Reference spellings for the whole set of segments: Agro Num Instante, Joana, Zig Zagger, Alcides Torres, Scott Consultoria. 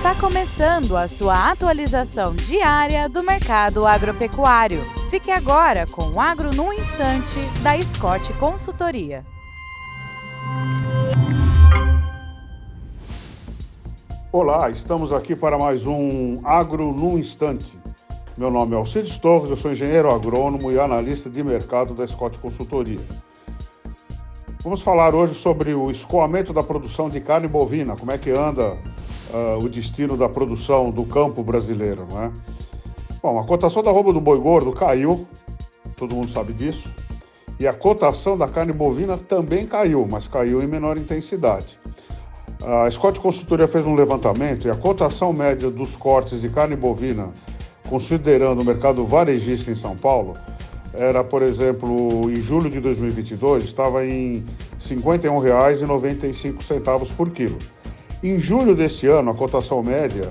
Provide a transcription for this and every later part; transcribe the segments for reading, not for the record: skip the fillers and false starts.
Está começando a sua atualização diária do mercado agropecuário. Fique agora com o Agro Num Instante, da Scott Consultoria. Olá, estamos aqui para mais um Agro Num Instante. Meu nome é Alcides Torres, eu sou engenheiro agrônomo e analista de mercado da Scott Consultoria. Vamos falar hoje sobre o escoamento da produção de carne bovina, como é que anda o destino da produção do campo brasileiro, não é? Bom, a cotação da rouba do boi gordo caiu, todo mundo sabe disso, e a cotação da carne bovina também caiu, mas caiu em menor intensidade. A Scott Consultoria fez um levantamento e a cotação média dos cortes de carne bovina, considerando o mercado varejista em São Paulo, era, por exemplo, em julho de 2022, estava em R$ 51,95 por quilo. Em julho desse ano, a cotação média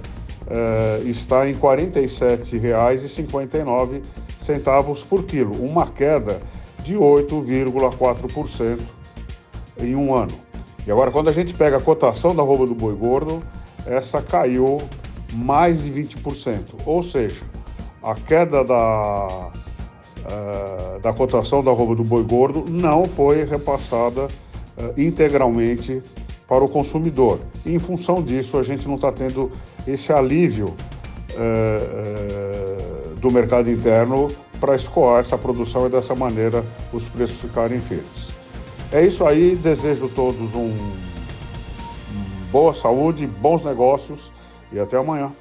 está em R$ 47,59 por quilo, uma queda de 8,4% em um ano. E agora, quando a gente pega a cotação da arroba do boi gordo, essa caiu mais de 20%. Ou seja, a queda da cotação da arroba do boi gordo não foi repassada integralmente para o consumidor. E, em função disso, a gente não está tendo esse alívio do mercado interno para escoar essa produção e, dessa maneira, os preços ficarem firmes. É isso aí, desejo a todos uma boa saúde, bons negócios e até amanhã.